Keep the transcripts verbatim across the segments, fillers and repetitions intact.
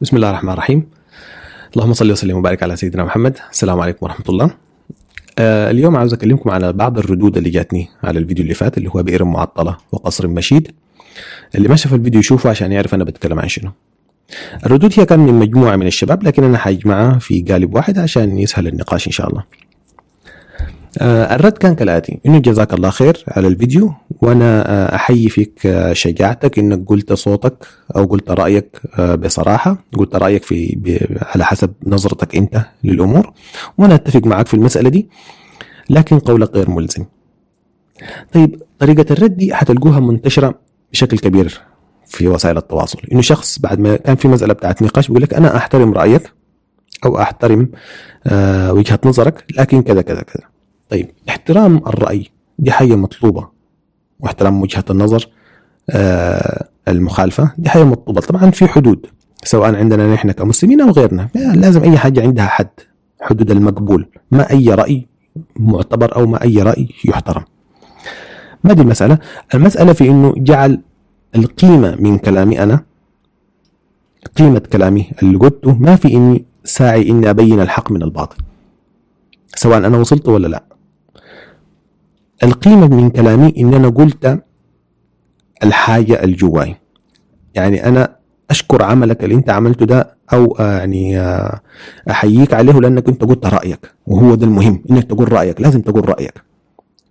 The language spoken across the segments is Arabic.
بسم الله الرحمن الرحيم. اللهم صل وسلم وبارك على سيدنا محمد. السلام عليكم ورحمة الله. آه اليوم عاوز اكلمكم على بعض الردود اللي جاتني على الفيديو اللي فات، اللي هو بئر معطلة وقصر مشيد. اللي ما شاف الفيديو يشوفه عشان يعرف انا بتكلم عن شنو. الردود هي كان من مجموعة من الشباب، لكن انا حاجمعها في قالب واحد عشان يسهل النقاش ان شاء الله. آه الرد كان كالآتي: انه جزاك الله خير على الفيديو، وانا آه احيي فيك آه شجاعتك انك قلت صوتك او قلت رايك آه بصراحه، قلت رايك في على حسب نظرتك انت للامور، وانا اتفق معك في المساله دي، لكن قولك غير ملزم. طيب طريقه الرد دي حتلقوها منتشره بشكل كبير في وسائل التواصل، انه شخص بعد ما كان في مساله بتاعت نقاش بيقول لك انا احترم رايك او احترم آه وجهه نظرك، لكن كذا كذا كذا. طيب احترام الرأي دي حاجة مطلوبة، واحترام وجهة النظر آه المخالفة دي حاجة مطلوبة، طبعا في حدود سواء عندنا نحن كمسلمين أو غيرنا، لازم أي حاجة عندها حد، حدود المقبول، ما أي رأي معتبر أو ما أي رأي يحترم. ما دي المسألة. المسألة في إنه جعل القيمة من كلامي أنا، قيمة كلامي اللي قلته ما في إني ساعي إني أبين الحق من الباطل سواء أنا وصلت ولا لا. القيمة من كلامي إن أنا قلت الحاجة الجواي، يعني أنا أشكر عملك اللي أنت عملته ده، أو يعني أحييك عليه لأنك أنت قلت رأيك، وهو ده المهم، إنك تقول رأيك، لازم تقول رأيك.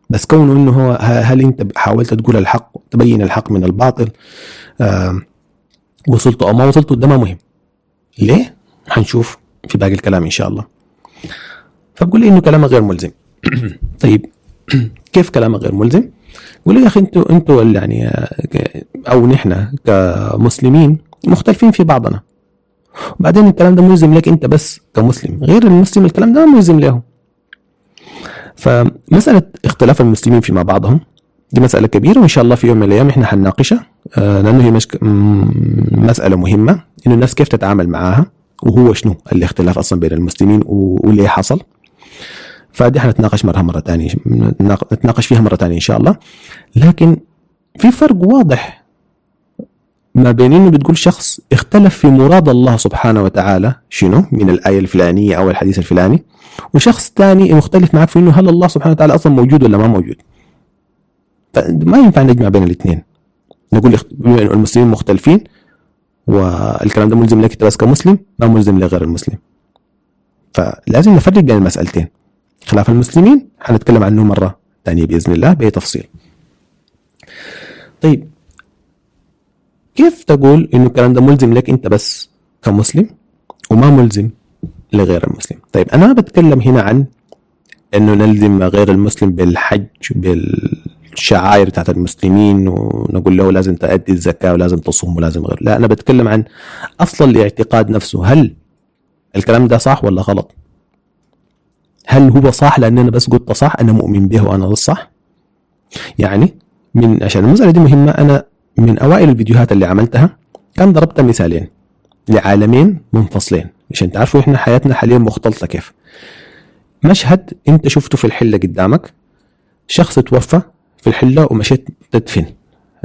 بس كونه إنه هو هل أنت حاولت تقول الحق، تبين الحق من الباطل، وصلت أو ما وصلت، ده ما مهم. ليه؟ هنشوف في باقي الكلام إن شاء الله. فبقول لي انه كلامه غير ملزم. طيب كيف كلامه غير ملزم؟ بقول له يا اخي انتوا انتوا يعني او نحن كمسلمين مختلفين في بعضنا، وبعدين الكلام ده ملزم لك انت بس كمسلم، غير المسلم الكلام ده ملزم له. فمساله اختلاف المسلمين فيما بعضهم دي مساله كبيره، وان شاء الله في يوم من الايام احنا هنناقشها، لانه هي مشك... مساله مهمه، انه الناس كيف تتعامل معاها، وهو شنو الاختلاف اصلا بين المسلمين واللي حصل. فدي حنتناقش مرة مرة تانية، نتناقش فيها مرة تانية إن شاء الله. لكن في فرق واضح ما بين إنه بتقول شخص اختلف في مراد الله سبحانه وتعالى شنو من الآية الفلانية أو الحديث الفلاني، وشخص تاني مختلف معك في إنه هل الله سبحانه وتعالى أصلا موجود ولا ما موجود. ما ينفع نجمع بين الاثنين، نقول بما إنه المسلمين مختلفين والكلام ده ملزم لك أنت بس كمسلم، ما ملزم لغير المسلم. فلازم نفرق بين المسألتين. خلاف المسلمين حنتكلم عنه مرة ثانية بإذن الله بتفصيل. طيب كيف تقول إنه الكلام ده ملزم لك أنت بس كمسلم وما ملزم لغير المسلم؟ طيب أنا بتكلم هنا عن إنه نلزم غير المسلم بالحج، بالشعائر بتاعت المسلمين، ونقول له لازم تأدي الزكاة ولازم تصوم ولازم غيره، لا، أنا بتكلم عن أصل الاعتقاد نفسه. هل الكلام ده صح ولا غلط؟ هل هو صح لأن أنا بس قلت صح، أنا مؤمن به وأنا الصح؟ يعني من عشان المسألة دي مهمة، أنا من أوائل الفيديوهات اللي عملتها كان ضربت مثالين لعالمين منفصلين عشان تعرفوا إحنا حياتنا حاليا مختلطة كيف. مشهد أنت شفته في الحلة قدامك، شخص توفى في الحلة ومشيت تدفن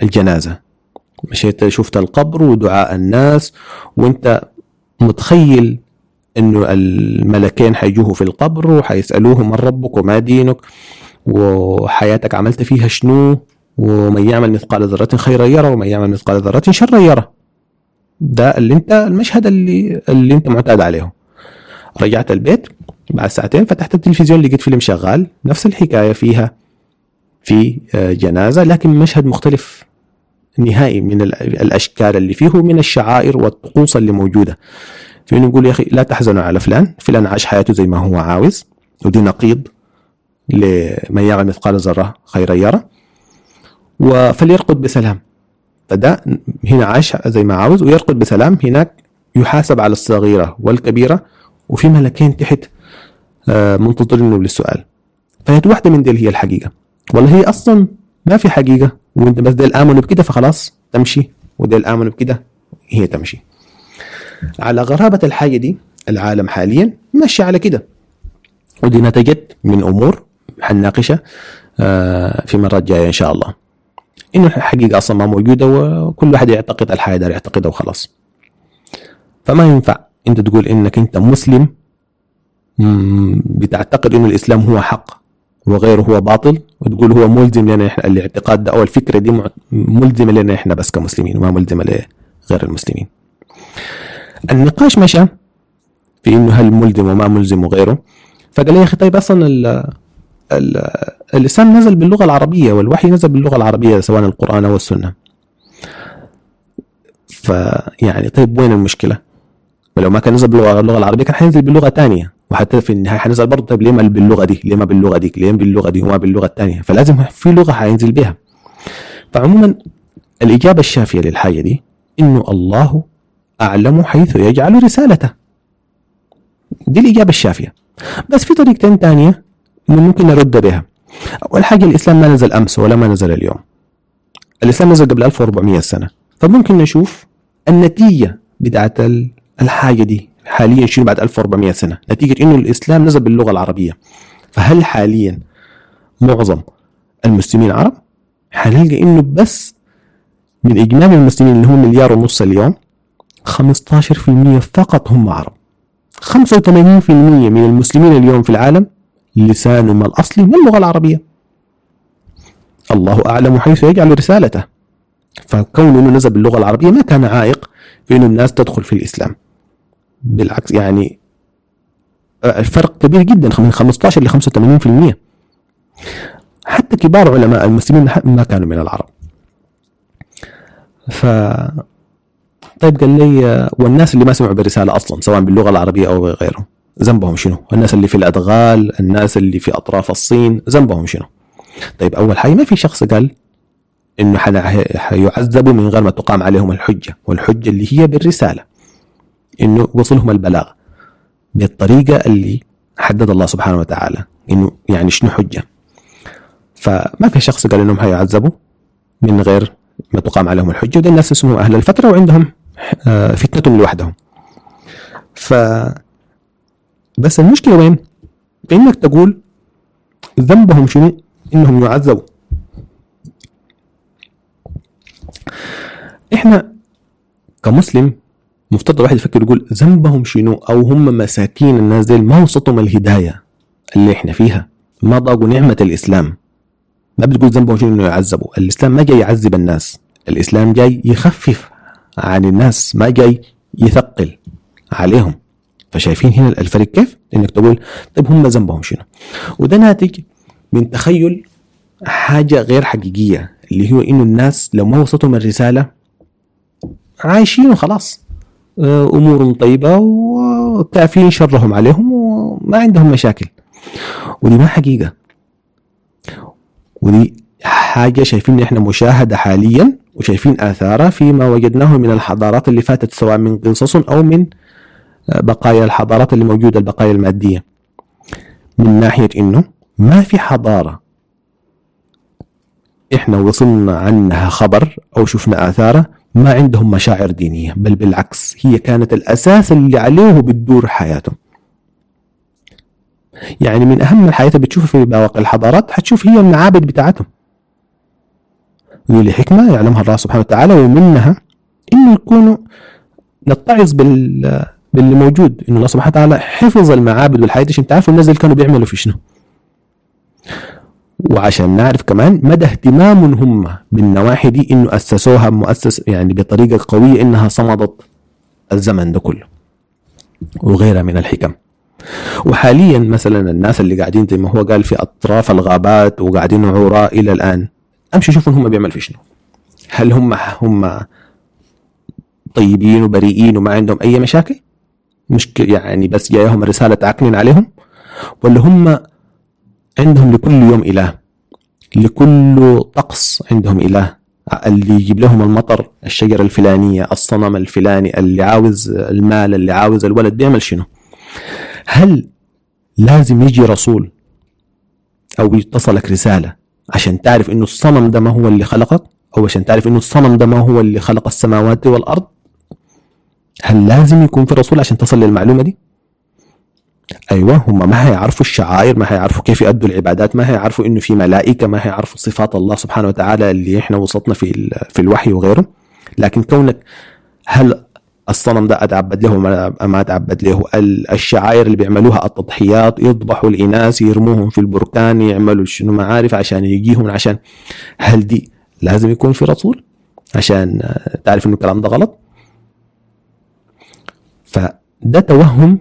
الجنازة، مشيت شفت القبر ودعاء الناس، وأنت متخيل انه الملكين حيجوه في القبر وحيسألوه من ربك وما دينك وحياتك عملت فيها شنو، ومن يعمل مثقال ذرة خيرا يرى ومن يعمل مثقال ذرة شرا يرى. ده اللي انت المشهد اللي اللي انت معتاد عليه. رجعت البيت بعد ساعتين، فتحت التلفزيون لقيت فيلم شغال، نفس الحكاية، فيها في جنازة لكن مشهد مختلف نهائي من الاشكال اللي فيه ومن الشعائر والطقوس اللي موجودة. فين نقول يا اخي لا تحزنوا على فلان، فلان عاش حياته زي ما هو عاوز، ودي نقيض لمن يعمل مثقال ذره خيرا يرى، وفليرقد بسلام. فده هنا عاش زي ما عاوز ويرقد بسلام، هناك يحاسب على الصغيره والكبيره، وفي ملكين تحت منتظرينه للسؤال. فهي واحده من دي هي الحقيقه، والله هي اصلا ما في حقيقه، وانت بس ديل امنوا بكده فخلاص تمشي، وديل امنوا بكده هي تمشي. على غرابة الحاجة دي العالم حاليا ماشي على كده، ودي نتجت من أمور حنناقشها في مرات جاية إن شاء الله، إنه الحقيقة أصلا ما موجودة، وكل واحد يعتقد الحاجة ده يعتقدها وخلاص. فما ينفع انت تقول انك انت مسلم بتعتقد انه الاسلام هو حق وغيره هو باطل وتقول هو ملزم لنا احنا، الاعتقاد ده او الفكره دي ملزمه لنا احنا بس كمسلمين وما ملزمه لغير المسلمين. النقاش مشى في انه هل ملزم وما ملزم وغيره، فقال لي يا اخي طيب اصلا اللسان نزل باللغه العربيه والوحي نزل باللغه العربيه سواء القران او السنه، فيعني طيب وين المشكله؟ ولو ما كان نزل باللغه العربيه كان حينزل باللغه ثانيه، وحتى في النهايه حنزل برضه طيب ليه ما باللغه دي؟ ليه ما باللغه دي؟ ليه ما باللغه دي وما باللغه الثانيه؟ فلازم في لغه حينزل بها. فعموما الاجابه الشافيه للحاجه دي انه الله اعلم حيث يجعل رسالته. دي الاجابه الشافيه. بس في طريقتين ثانيه ممكن نرد بها. اول حاجه الاسلام ما نزل امس ولا ما نزل اليوم. الاسلام نزل قبل ألف وأربعمئة سنه، فممكن نشوف النتيجه بتاعت الحاجه دي حاليا شنو بعد ألف وأربعمئة سنه، نتيجه انه الاسلام نزل باللغه العربيه. فهل حاليا معظم المسلمين عرب؟ حنلقى انه بس من اجمالي المسلمين اللي هم مليار ونص اليوم خمسة عشر بالمئة فقط هم عرب. خمسة وثمانين بالمئة من المسلمين اليوم في العالم لسانهم الاصلي من اللغه العربيه. الله اعلم حيث يجعل رسالته. فكون انه نزل باللغه العربيه ما كان عائق في انه الناس تدخل في الاسلام. بالعكس يعني الفرق كبير جدا من خمسة عشر ل خمسة وثمانين بالمئة. حتى كبار علماء المسلمين ما كانوا من العرب. ف طيب قال لي والناس اللي ما سمعوا بالرساله اصلا سواء باللغه العربيه او غيره ذنبهم شنو؟ الناس اللي في الادغال، الناس اللي في اطراف الصين، ذنبهم شنو؟ طيب اول حاجه ما في شخص قال انه حيعذبوا من غير ما تقام عليهم الحجه، والحجه اللي هي بالرساله. انه وصلهم البلاغ بالطريقه اللي حدد الله سبحانه وتعالى، انه يعني شنو حجه؟ فما في شخص قال انهم حيعذبوا من غير ما تقام عليهم الحجه، ودي الناس اسمهم اهل الفتره وعندهم فتنتهم لوحدهم. ف بس المشكله وين؟ بانك تقول ذنبهم شنو؟ انهم يعذبوا. احنا كمسلم مفترض الواحد يفكر يقول ذنبهم شنو؟ او هم مساكين الناس دي ما وصلتهم الهدايه اللي احنا فيها، ما ضاقوا نعمه الاسلام. ما بتقول ذنبهم شنو انه يعذبوا، الاسلام ما جاي يعذب الناس، الاسلام جاي يخفف عن الناس، ما جاي يثقل عليهم. فشايفين هنا الفرق كيف؟ انك تقول طيب هم ذنبهم شنو؟ وده ناتج من تخيل حاجه غير حقيقيه، اللي هو انه الناس لو ما وصلتهم الرساله عايشين وخلاص، امورهم طيبه وكافين شرهم عليهم وما عندهم مشاكل. ودي ما حقيقه، ودي حاجه شايفين احنا مشاهده حاليا وشايفين اثارها فيما وجدناه من الحضارات اللي فاتت سواء من قصص او من بقايا الحضارات اللي موجوده، البقايا الماديه. من ناحيه انه ما في حضاره احنا وصلنا عنها خبر او شفنا اثارها ما عندهم مشاعر دينيه، بل بالعكس هي كانت الاساس اللي عليه بتدور حياتهم. يعني من اهم الحياة بتشوفها في باقي الحضارات حتشوف هي المعابد بتاعتهم، ولي حكمه يعلمها الله سبحانه وتعالى، ومنها انه يكونوا نتعظ بال باللي موجود، انه الله سبحانه وتعالى حفظ المعابد والحياة. عشان تعرفوا الناس اللي كانوا بيعملوا في شنو، وعشان نعرف كمان مدى اهتمام هم بالنواحي دي، انه اسسوها مؤسس يعني بطريقه قويه انها صمدت الزمن ده كله وغيرها من الحكم. وحاليا مثلا الناس اللي قاعدين زي ما هو قال في اطراف الغابات وقاعدين عراء الى الان، امشي شوفوا هم بيعملوا في شنو. هل هم هم طيبين وبريئين وما عندهم اي مشاكل؟ مشكل يعني بس جايهم رساله تعكنن عليهم، ولا هم عندهم لكل يوم اله، لكل طقس عندهم اله، اللي يجيب لهم المطر الشجره الفلانيه، الصنم الفلاني، اللي عاوز المال، اللي عاوز الولد بيعمل شنو؟ هل لازم يجي رسول او يتصلك رساله عشان تعرف انه الصنم ده ما هو اللي خلقك، او عشان تعرف انه الصنم ده ما هو اللي خلق السماوات والارض؟ هل لازم يكون في رسول عشان تصل للمعلومه دي؟ ايوه، هم ما هيعرفوا الشعائر، ما هيعرفوا كيف يؤدوا العبادات، ما هيعرفوا انه في ملائكه، ما هيعرفوا صفات الله سبحانه وتعالى اللي احنا وصلتنا في في الوحي وغيره. لكن كونك هل الصنم ده اتعبد له ما اتعبد له، الشعائر اللي بيعملوها، التضحيات، يذبحوا الاناث يرموهم في البركان، يعملوا شنو معارف عشان يجيهم، عشان هل دي لازم يكون في رسول عشان تعرف انه الكلام ده غلط؟ فده توهم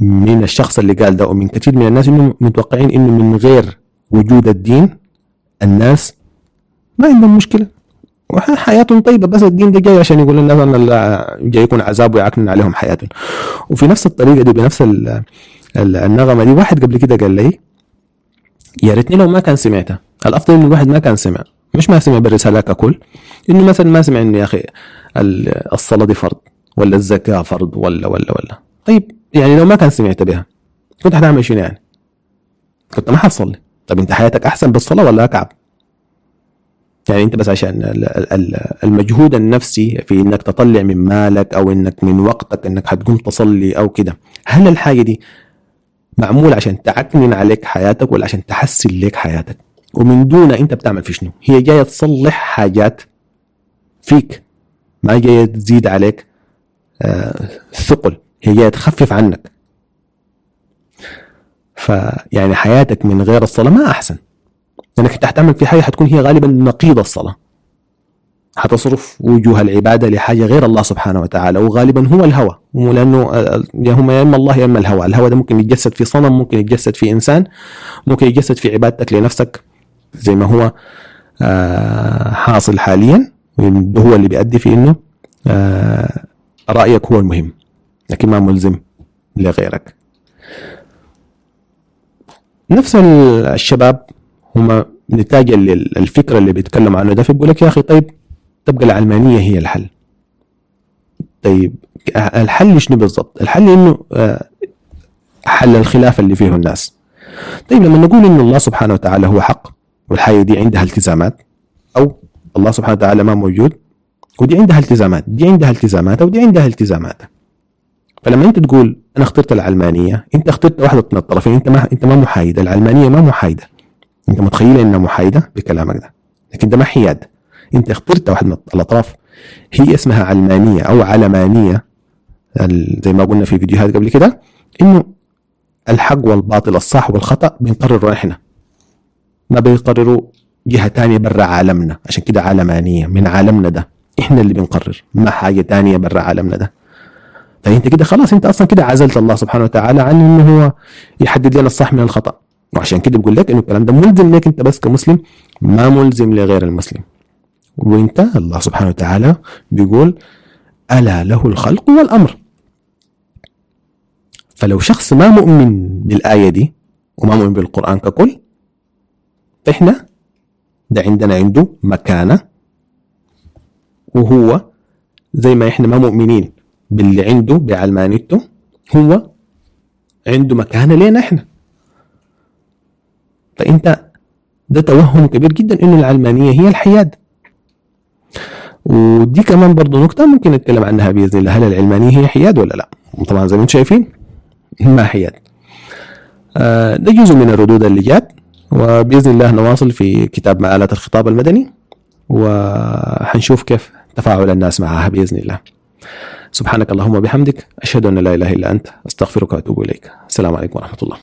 من الشخص اللي قال ده، ومن كثير من الناس انهم متوقعين انه من غير وجود الدين الناس ما عندهم مشكله وحياتهم طيبه، بس الدين ده جاي عشان يقول للناس ان جاي يكون عذاب ويعكنن عليهم حياتهم. وفي نفس الطريقه دي بنفس ال ال النغمه دي واحد قبل كده قال لي يا ريتني لو ما كان سمعتها. الافضل ان الواحد ما كان سمع، مش ما سمع بالرساله ككل، انه مثلا ما سمع انه يا اخي الصلاه دي فرض ولا الزكاه فرض ولا ولا ولا. طيب يعني لو ما كان سمعت بها كنت حتعمل شنو يعني؟ كنت ما حتصلي. طب انت حياتك احسن بالصلاه ولا اكعب؟ يعني انت بس عشان المجهود النفسي في انك تطلع من مالك او انك من وقتك انك حتقوم تصلي او كده، هل الحاجه دي معمول عشان تعكنن عليك حياتك ولا عشان تحسن لك حياتك؟ ومن دون انت بتعمل في شنو؟ هي جايه تصلح حاجات فيك، ما جايه تزيد عليك آه ثقل، هي جايه تخفف عنك. فيعني حياتك من غير الصلاه ما احسن، لانك انت حتعمل في حاجه حتكون هي غالبا نقيض الصلاه، حتصرف وجوه العباده لحاجه غير الله سبحانه وتعالى، وغالبا هو الهوى، لانه هم يا اما الله يا اما الهوى. الهوى ده ممكن يتجسد في صنم، ممكن يتجسد في انسان، ممكن يتجسد في عبادتك لنفسك زي ما هو آه حاصل حاليا، هو اللي بيؤدي في انه آه رايك هو المهم لكن ما ملزم لغيرك. نفس الشباب هم نتاج للفكره اللي بيتكلم عنه ده، فبيقول لك يا اخي طيب تبقى العلمانيه هي الحل. طيب الحل شنو بالضبط؟ الحل انه حل الخلاف اللي فيه الناس. طيب لما نقول ان الله سبحانه وتعالى هو حق والحياه دي عندها التزامات، او الله سبحانه وتعالى ما موجود ودي عندها التزامات، دي عندها التزامات ودي عندها التزامات، فلما انت تقول انا اخترت العلمانيه، انت اخترت واحده من الطرفين، انت ما انت ما محايده، العلمانيه ما محايده، انت متخيله انها محايده بكلامك ده، لكن ده ما حياد، انت اخترت واحد من الاطراف هي اسمها علمانيه او علمانيه، زي ما قلنا في فيديوهات قبل كده انه الحق والباطل، الصح والخطا بنقرره احنا، ما بيقرروا جهه ثانيه برا عالمنا، عشان كده علمانيه من عالمنا ده، احنا اللي بنقرر، ما حاجه ثانيه برا عالمنا ده. فانت كده خلاص انت اصلا كده عزلت الله سبحانه وتعالى عن انه هو يحدد لنا الصح من الخطا، وعشان كده بقول لك انه الكلام ده ملزم لك انت بس كمسلم، ما ملزم لغير المسلم. وانت الله سبحانه وتعالى بيقول الا له الخلق والامر، فلو شخص ما مؤمن بالايه دي وما مؤمن بالقران ككل، احنا ده عندنا عنده مكانه، وهو زي ما احنا ما مؤمنين باللي عنده بعلمانيته، هو عنده مكانه لينا احنا. فانت ده توهم كبير جدا ان العلمانيه هي الحياد. ودي كمان برضه نقطه ممكن نتكلم عنها باذن الله، هل العلمانيه هي حياد ولا لا؟ طبعا زي ما انتم شايفين ما حياد. آه ده جزء من الردود اللي جات، وباذن الله نواصل في كتاب مآلات الخطاب المدني، وحنشوف كيف تفاعل الناس معها باذن الله. سبحانك اللهم وبحمدك، أشهد أن لا إله إلا أنت، أستغفرك وأتوب إليك. السلام عليكم ورحمة الله.